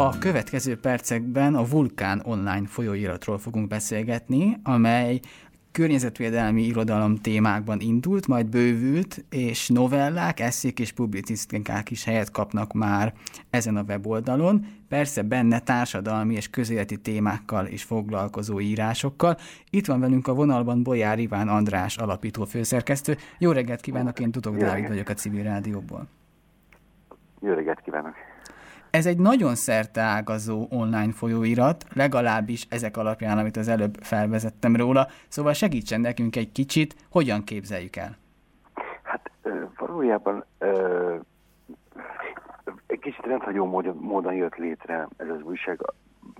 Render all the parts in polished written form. A következő percekben a Vulkán online folyóiratról fogunk beszélgetni, amely környezetvédelmi irodalom témákban indult, majd bővült, és novellák, esszék és publicisztikák is helyet kapnak már ezen a weboldalon. Persze benne társadalmi és közéleti témákkal és foglalkozó írásokkal. Itt van velünk a vonalban Bojár Iván András alapító főszerkesztő. Jó reggelt kívánok, én Dudok Dávid vagyok a Civil Rádióból. Jó reggelt kívánok. Ez egy nagyon szerteágazó online folyóirat, legalábbis ezek alapján, amit az előbb felvezettem róla, szóval segítsen nekünk egy kicsit, hogyan képzeljük el? Hát valójában egy kicsit rendhagyó módon jött létre ez az újság.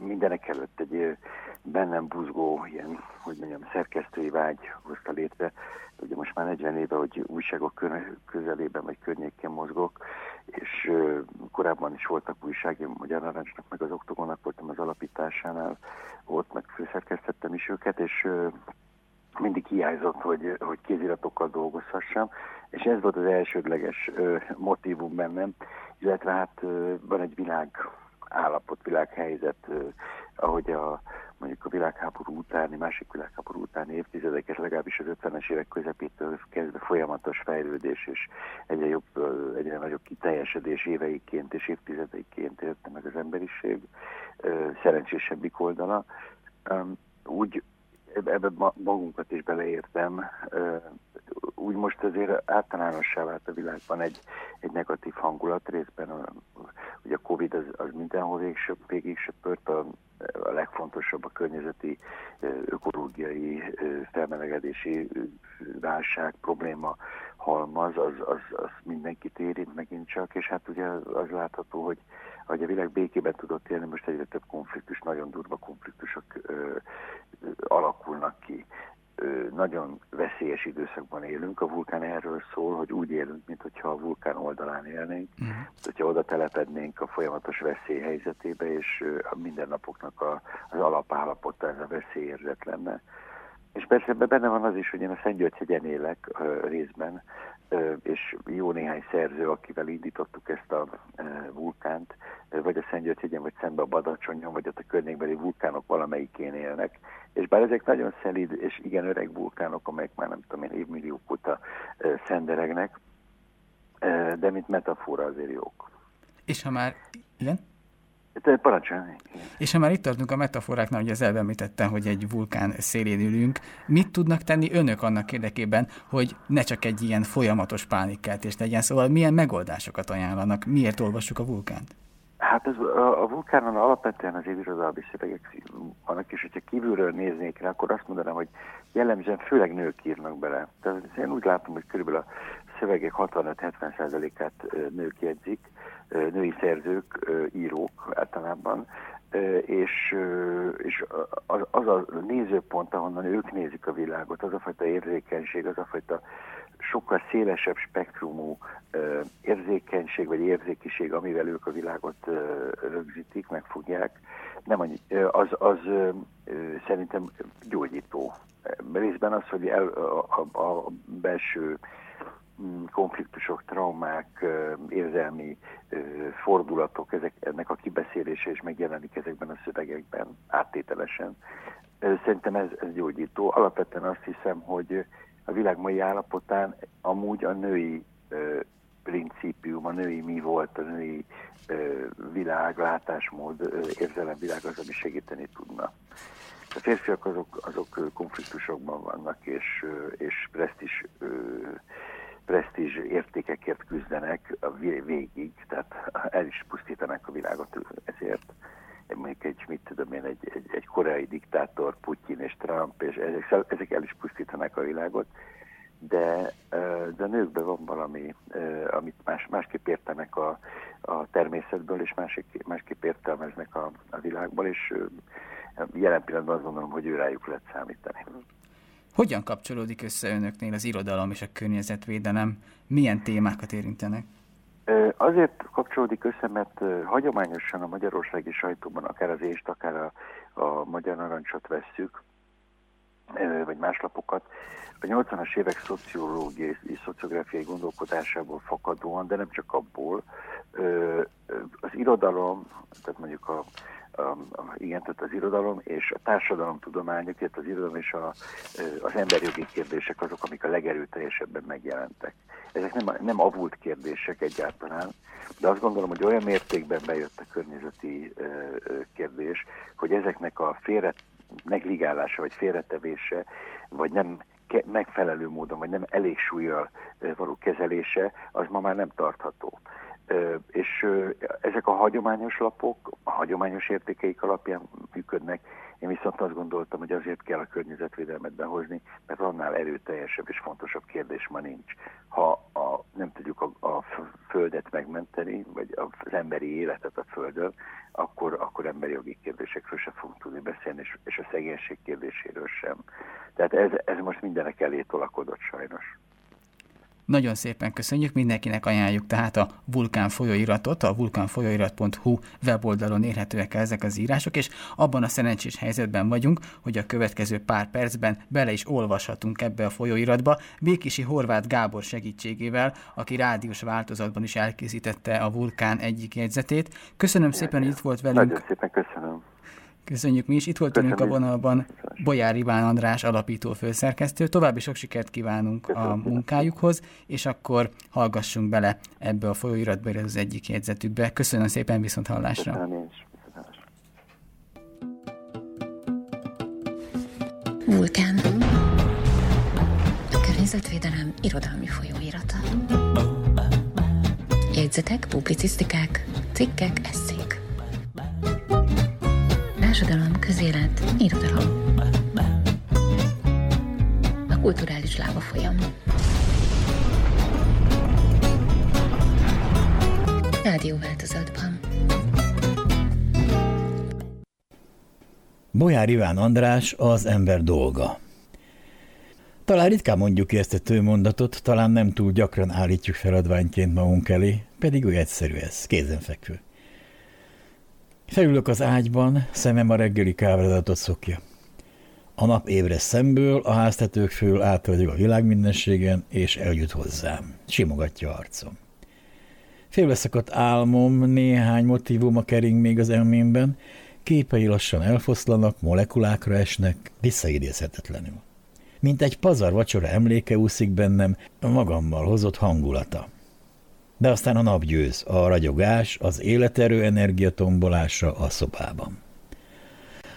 Mindenek előtt egy bennem buzgó, ilyen, hogy mondjam, szerkesztői vágy hozta létre. Ugye most már 40 éve, hogy újságok közelében vagy környéken mozgok, és korábban is voltak újság, én Magyar Narancsnak, meg az Oktogónak voltam az alapításánál, ott meg főszerkesztettem is őket, és mindig hiányzott, hogy kéziratokkal dolgozhassam, és ez volt az elsődleges motívum bennem, illetve hát van egy világállapot, világhelyzet, ahogy mondjuk a világháború utáni, másik világháború utáni évtizedeket, legalábbis az 50-es évek közepétől kezdve folyamatos fejlődés és egyre jobb, egyre nagyobb kiteljesedés éveiként és évtizedeiként érte meg az emberiség szerencsésebbik oldala. Úgy ebbe magunkat is beleértem, úgy most azért általánossá vált a világban egy negatív hangulat részben, ugye a Covid az mindenhol végig söpört, a legfontosabb a környezeti, ökológiai, felmelegedési válság, probléma halmaz, az mindenkit érint megint csak, és hát ugye az látható, hogy a világ békében tudott élni, most egyre több konfliktus, nagyon durva konfliktusok alakulnak ki. Nagyon veszélyes időszakban élünk. A vulkán erről szól, hogy úgy élünk, mintha a vulkán oldalán élnénk, hogyha oda telepednénk a folyamatos veszély helyzetébe, és a mindennapoknak az alapállapota, ez a veszélyérzet lenne. És persze benne van az is, hogy én a Szent György-hegyen élek részben, és jó néhány szerző, akivel indítottuk ezt a vulkánt, vagy a Szent György-hegyen, vagy szembe a Badacsonyon, vagy ott a környékbeli vulkánok valamelyikén élnek. És bár ezek nagyon szelíd és igen öreg vulkánok, amelyek már nem tudom én évmilliók óta szenderegnek, de mint metafora azért jók. És ha már... Igen? Parancsolni. És ha már itt tartunk a metaforáknál, hogy az előbb említettem, hogy egy vulkán szélén ülünk, mit tudnak tenni önök annak érdekében, hogy ne csak egy ilyen folyamatos pánikkeltés legyen? Szóval milyen megoldásokat ajánlanak? Miért olvassuk a vulkánt? Hát a vulkánon alapvetően az évirodalmi szövegek vannak, és hogyha kívülről néznék rá, akkor azt mondanám, hogy jellemzően főleg nők írnak bele. Tehát én úgy látom, hogy körülbelül a szövegek 65-70%-át nők jegyzik, női szerzők, írók általában, és az a nézőpont, ahonnan ők nézik a világot, az a fajta érzékenység, az a fajta sokkal szélesebb spektrumú érzékenység vagy érzékiség, amivel ők a világot rögzítik, megfogják, nem annyi, az szerintem gyógyító. Részben az, hogy a belső konfliktusok, traumák, érzelmi fordulatok, ennek a kibeszélése is megjelenik ezekben a szövegekben áttételesen. Szerintem ez gyógyító. Alapvetően azt hiszem, hogy a világ mai állapotán amúgy a női principium, a női mi volt, a női világ, látásmód, érzelemvilág az, ami segíteni tudna. A férfiak azok konfliktusokban vannak, és presztízs értékekért küzdenek végig, tehát el is pusztítanak a világot ezért. Mondjuk egy koreai diktátor, Putyin és Trump, és ezek el is pusztítanak a világot, de a nőkben van valami, amit másképp értenek a természetből, és másképp értelmeznek a világból, és jelen pillanatban azt gondolom, hogy őrájuk lehet számítani. Hogyan kapcsolódik össze önöknél az irodalom és a környezetvédelem? Milyen témákat érintenek? Azért kapcsolódik össze, mert hagyományosan a magyarországi sajtóban, akár az Ést, akár a Magyar Narancsot vesszük, vagy más lapokat. A 80-as évek szociológiai és szociográfiai gondolkodásából fakadóan, de nem csak abból, az irodalom, tehát mondjuk az irodalom és a társadalomtudományok, illetve az irodalom és az emberjogi kérdések azok, amik a legerőteljesebben megjelentek. Ezek nem avult kérdések egyáltalán, de azt gondolom, hogy olyan mértékben bejött a környezeti kérdés, hogy ezeknek a negligálása, vagy félretevése, vagy nem megfelelő módon, vagy nem elég súllyal való kezelése, az ma már nem tartható. És ezek a hagyományos lapok a hagyományos értékeik alapján működnek. Én viszont azt gondoltam, hogy azért kell a környezetvédelmet behozni, mert annál erőteljesebb és fontosabb kérdés ma nincs. Ha nem tudjuk a Földet megmenteni, vagy az emberi életet a Földön, akkor emberi jogi kérdésekről sem fogunk tudni beszélni, és a szegénység kérdéséről sem. Tehát ez most mindenek elé tolakodott sajnos. Nagyon szépen köszönjük, mindenkinek ajánljuk tehát a Vulkán folyóiratot, a vulkanfolyoirat.hu weboldalon érhetőek ezek az írások, és abban a szerencsés helyzetben vagyunk, hogy a következő pár percben bele is olvashatunk ebbe a folyóiratba Békési Horváth Gábor segítségével, aki rádiós változatban is elkészítette a Vulkán egyik jegyzetét. Köszönöm szépen, hogy itt volt velünk. Nagyon szépen köszönöm. Köszönjük mi is. Itt volt velünk a vonalban Bojár Iván András alapító főszerkesztő. További sok sikert kívánunk a munkájukhoz, és akkor hallgassunk bele ebbe a folyóiratba, az egyik jegyzetükbe. Köszönöm szépen, viszont hallásra. Vulkán. A környezetvédelem irodalmi folyóirata. Jegyzetek, publicisztikák, cikkek, esszék. Társadalom, közélet, irodalom. A kulturális lábafolyam. Rádióváltozatban. Bojár Iván András, az ember dolga. Talán ritkán mondjuk ezt a tőmondatot, talán nem túl gyakran állítjuk feladványként magunk elé, pedig úgy egyszerű ez, kézenfekvő. Felülök az ágyban, szemem a reggeli kábrázatot szokja. A nap ébreszt szemből, a háztetők föl átragyog a világ mindenségen, és eljut hozzám. Simogatja arcom. Félbeszakadt álmom, néhány motívuma kering még az elmémben, képei lassan elfoszlanak, molekulákra esnek, visszaidézhetetlenül. Mint egy pazar vacsora emléke úszik bennem, magammal hozott hangulata. De aztán a nap győz, a ragyogás, az életerő energia tombolása a szobában.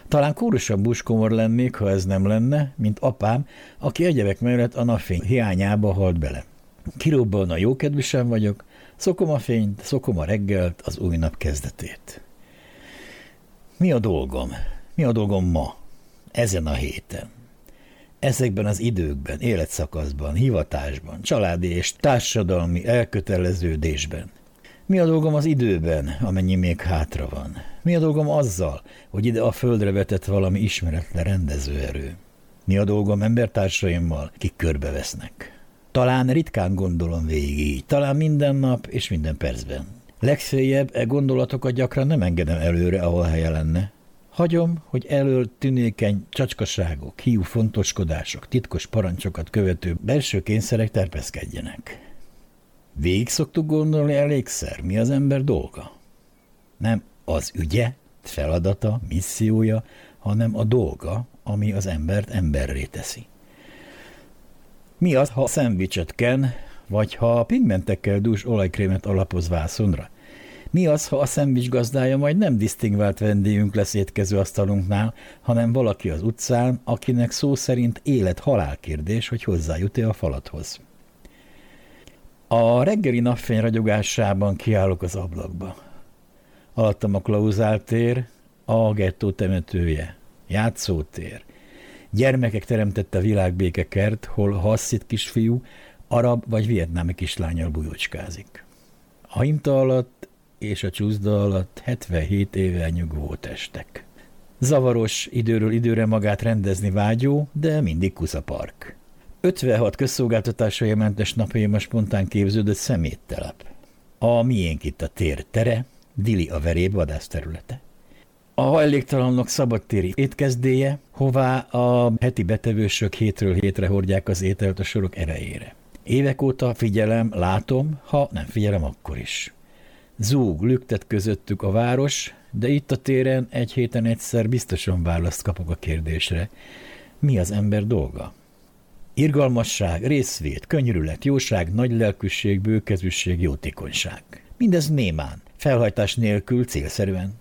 Talán kórosabb buskomor lennék, ha ez nem lenne, mint apám, aki egyebek mellett a napfény hiányába halt bele. Kirobban a jókedvű sem vagyok, szokom a fényt, szokom a reggelt, az új nap kezdetét. Mi a dolgom? Mi a dolgom ma? Ezen a héten? Ezekben az időkben, életszakaszban, hivatásban, családi és társadalmi elköteleződésben. Mi a dolgom az időben, amennyi még hátra van? Mi a dolgom azzal, hogy ide a földre vetett valami ismeretlen rendezőerő? Mi a dolgom embertársaimmal, kik körbevesznek? Talán ritkán gondolom végig így, talán minden nap és minden percben. Legfeljebb e gondolatokat gyakran nem engedem előre, ahol helye lenne. Hagyom, hogy elől tünékeny csacskaságok, hiú fontoskodások, titkos parancsokat követő belső kényszerek terpeszkedjenek. Végig szoktuk gondolni elégszer, mi az ember dolga. Nem az ügye, feladata, missziója, hanem a dolga, ami az embert emberré teszi. Mi az, ha szendvicset ken, vagy ha pigmentekkel dús olajkrémet alapoz vászonra? Mi az, ha a szendvics gazdája majd nem disztingvált vendégünk lesz étkező asztalunknál, hanem valaki az utcán, akinek szó szerint élet-halál kérdés, hogy hozzájut-e a falathoz. A reggeli napfény ragyogásában kiállok az ablakba. Alattam a Klauzál tér, a gettó temetője, játszótér. Gyermekek teremtette a világbékekert, hol hasszit kisfiú, arab vagy vietnámi kislányal bujócskázik. A hinta alatt és a csúszda alatt 77 éve nyugvó testek. Zavaros, időről időre magát rendezni vágyó, de mindig kuszapark. 56 közszolgáltatásai mentes napjaim a spontán képződött szeméttelep. A miénk itt a tér tere, Dili a veréb vadászterülete. A hajléktalanok szabadtéri étkezdélye, hová a heti betevősök hétről hétre hordják az ételt a sorok erejére. Évek óta figyelem, látom, ha nem figyelem, akkor is. Zúg, lüktet közöttük a város, de itt a téren egy héten egyszer biztosan választ kapok a kérdésre. Mi az ember dolga? Irgalmasság, részvét, könyörület, jóság, nagylelkűség, bőkezűség, jótékonyság. Mindez némán, felhajtás nélkül, célszerűen.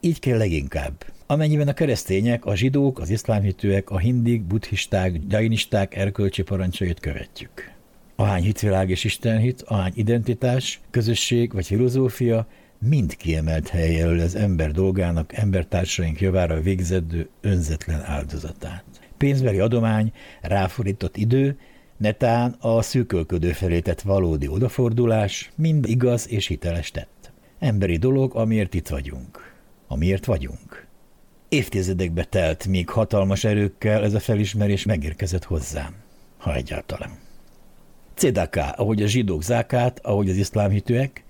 Így kell leginkább. Amennyiben a keresztények, a zsidók, az iszlámhitűek, a hindik, buddhisták, jainisták erkölcsi parancsait követjük. Ahány hitvilág és istenhit, ahány identitás, közösség vagy filozófia mind kiemelt hely jelöl az ember dolgának, embertársaink javára végzedő önzetlen áldozatát. Pénzbeli adomány, ráfordított idő, netán a szűkölködő felé tett valódi odafordulás mind igaz és hiteles tett. Emberi dolog, amiért itt vagyunk. Amiért vagyunk. Évtizedekbe telt, míg hatalmas erőkkel ez a felismerés megérkezett hozzám. Ha egyáltalán. Cedaká, ahogy a zsidók zákát, ahogy az iszlámhitűek,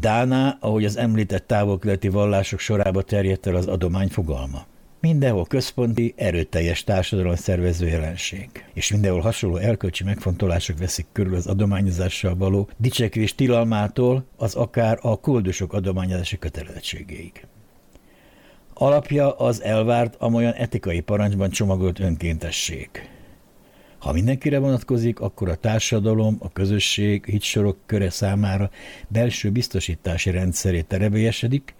dáná, ahogy az említett távol-keleti vallások sorába terjedt el az adomány fogalma. Mindenhol központi, erőteljes társadalom szervező jelenség, és mindenhol hasonló erkölcsi megfontolások veszik körül az adományozással való dicsekvés tilalmától, az akár a koldusok adományozási kötelezettségéig. Alapja az elvárt, amolyan etikai parancsban csomagolt önkéntesség. Ha mindenkire vonatkozik, akkor a társadalom, a közösség, hitsorok köre számára belső biztosítási rendszerét terebélyesedik,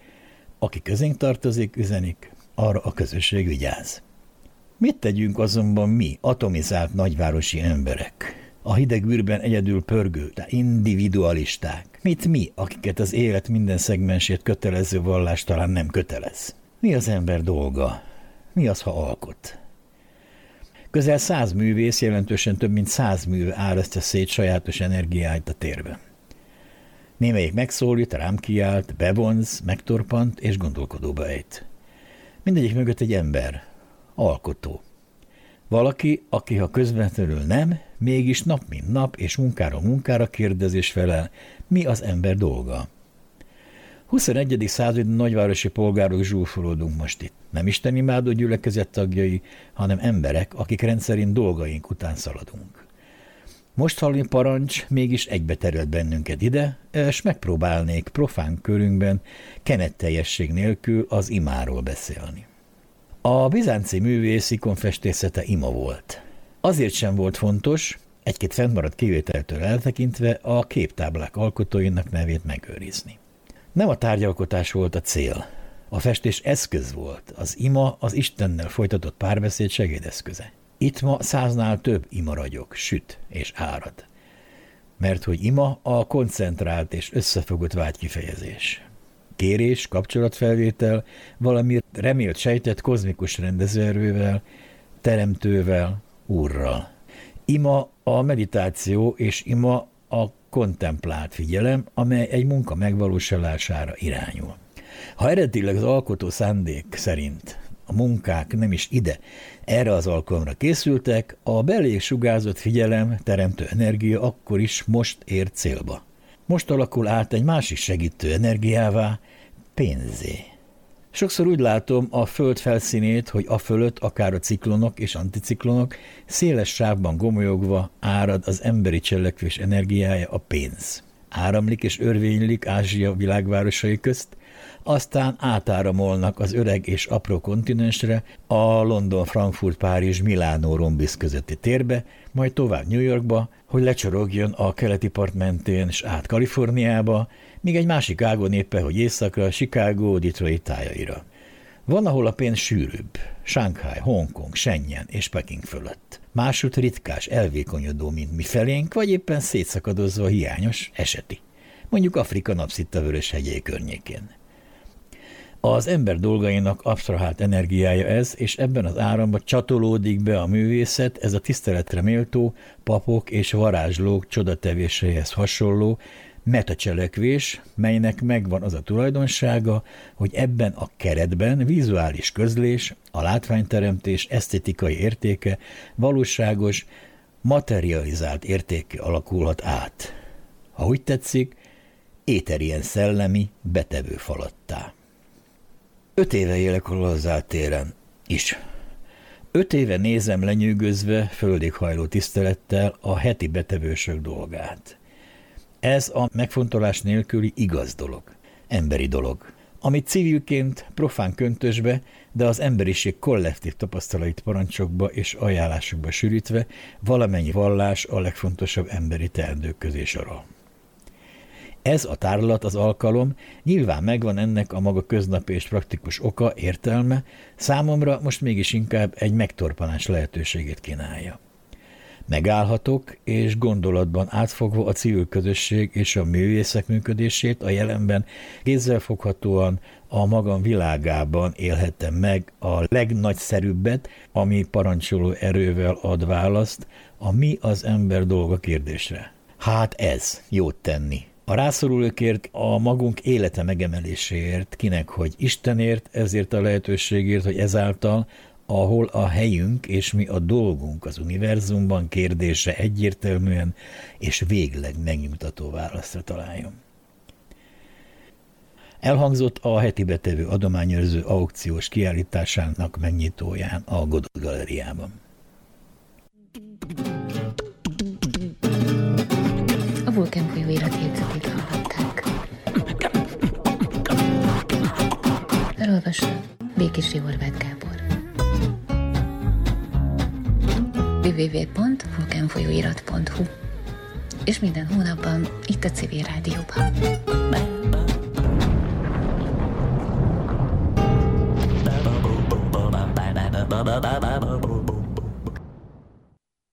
aki közénk tartozik, üzenik, arra a közösség vigyáz. Mit tegyünk azonban mi, atomizált nagyvárosi emberek, a hideg űrben egyedül pörgő, individualisták? Mit mi, akiket az élet minden szegmensét kötelező vallás talán nem kötelez? Mi az ember dolga? Mi az, ha alkot? Közel 100 művész, jelentősen több mint 100 mű árasztja szét sajátos energiáit a térben. Némelyik megszólít, rám kiált, bevonz, megtorpant és gondolkodóba ejt. Mindegyik mögött egy ember, alkotó. Valaki, aki ha közvetlenül nem, mégis nap mint nap és munkáról munkára kérdez és felel, mi az ember dolga. 21. századi nagyvárosi polgárok zsúfolódunk most itt. Nem istenimádó gyülekezet tagjai, hanem emberek, akik rendszerint dolgaink után szaladunk. Most hallani parancs mégis egybeterült bennünket ide, és megpróbálnék profán körünkben kenetteljesség nélkül az imáról beszélni. A bizánci művész ikonfestészete ima volt. Azért sem volt fontos, egy-két fennmaradt kivételtől eltekintve a képtáblák alkotóinak nevét megőrizni. Nem a tárgyalkotás volt a cél. A festés eszköz volt, az ima az Istennel folytatott párbeszéd segédeszköze. Itt ma 100-nál több ima ragyog, süt és árad. Mert hogy ima a koncentrált és összefogott vágykifejezés. Kérés, kapcsolatfelvétel, valami remélt sejtett kozmikus rendezőerővel, teremtővel, úrral. Ima a meditáció és ima a kontemplált figyelem, amely egy munka megvalósulására irányul. Ha eredetileg az alkotó szándék szerint a munkák nem is ide, erre az alkalomra készültek, a beléjük sugárzott figyelem, teremtő energia akkor is most ér célba. Most alakul át egy másik segítő energiává, pénzé. Sokszor úgy látom a föld felszínét, hogy a fölött akár a ciklonok és anticiklonok széles sávban gomolyogva árad az emberi cselekvés energiája, a pénz. Áramlik és örvénylik Ázsia világvárosai közt, aztán átáramolnak az öreg és apró kontinensre, a London, Frankfurt, Párizs, Milánó, Rombisz közötti térbe, majd tovább New Yorkba, hogy lecsorogjon a keleti part mentén és át Kaliforniába, míg egy másik ágon éppen, hogy éjszakra, Chicago, Detroit tájaira. Van, ahol a pénz sűrűbb, Shanghai, Hongkong, Shenzhen és Peking fölött. Másút ritkás, elvékonyodó, mint mi felénk, vagy éppen szétszakadozva hiányos, eseti. Mondjuk Afrika napszitta Vörös-hegyei környékén. Az ember dolgainak absztrahált energiája ez, és ebben az áramban csatolódik be a művészet, ez a tiszteletre méltó, papok és varázslók csodatevéseihez hasonló metacselekvés, melynek megvan az a tulajdonsága, hogy ebben a keretben vizuális közlés, a látványteremtés esztétikai értéke valóságos, materializált értéke alakulhat át. Ha úgy tetszik, éterien szellemi betevő falattá. 5 éve élek hol az Ártéren is. 5 éve nézem lenyűgözve, földig hajló tisztelettel a heti betevősök dolgát. Ez a megfontolás nélküli igaz dolog, emberi dolog, amit civilként, profán köntösbe, de az emberiség kollektív tapasztalait parancsokba és ajánlásokba sűrítve valamennyi vallás a legfontosabb emberi teendők közé sorol. Ez a tárlat, az alkalom, nyilván megvan ennek a maga köznapi és praktikus oka, értelme, számomra most mégis inkább egy megtorpanás lehetőségét kínálja. Megállhatok, és gondolatban átfogva a civil közösség és a művészek működését a jelenben kézzelfoghatóan a magam világában élhettem meg a legnagyszerűbbet, ami parancsoló erővel ad választ a mi az ember dolga kérdésre. Hát ez jót tenni. A rászorulókért, a magunk élete megemeléséért, kinek hogy Istenért, ezért a lehetőségért, hogy ezáltal, ahol a helyünk és mi a dolgunk az univerzumban kérdése egyértelműen és végleg megnyugtató válaszra találjon. Elhangzott a heti betevő adományőrző aukciós kiállításának megnyitóján a Godot Galériában. A Vulkán folyóirat jegyzetét hallották. Elolvastam Békési Horváth Gábor. www.vulkanfolyóirat.hu és minden hónapban itt a Civil Rádióban. Bye.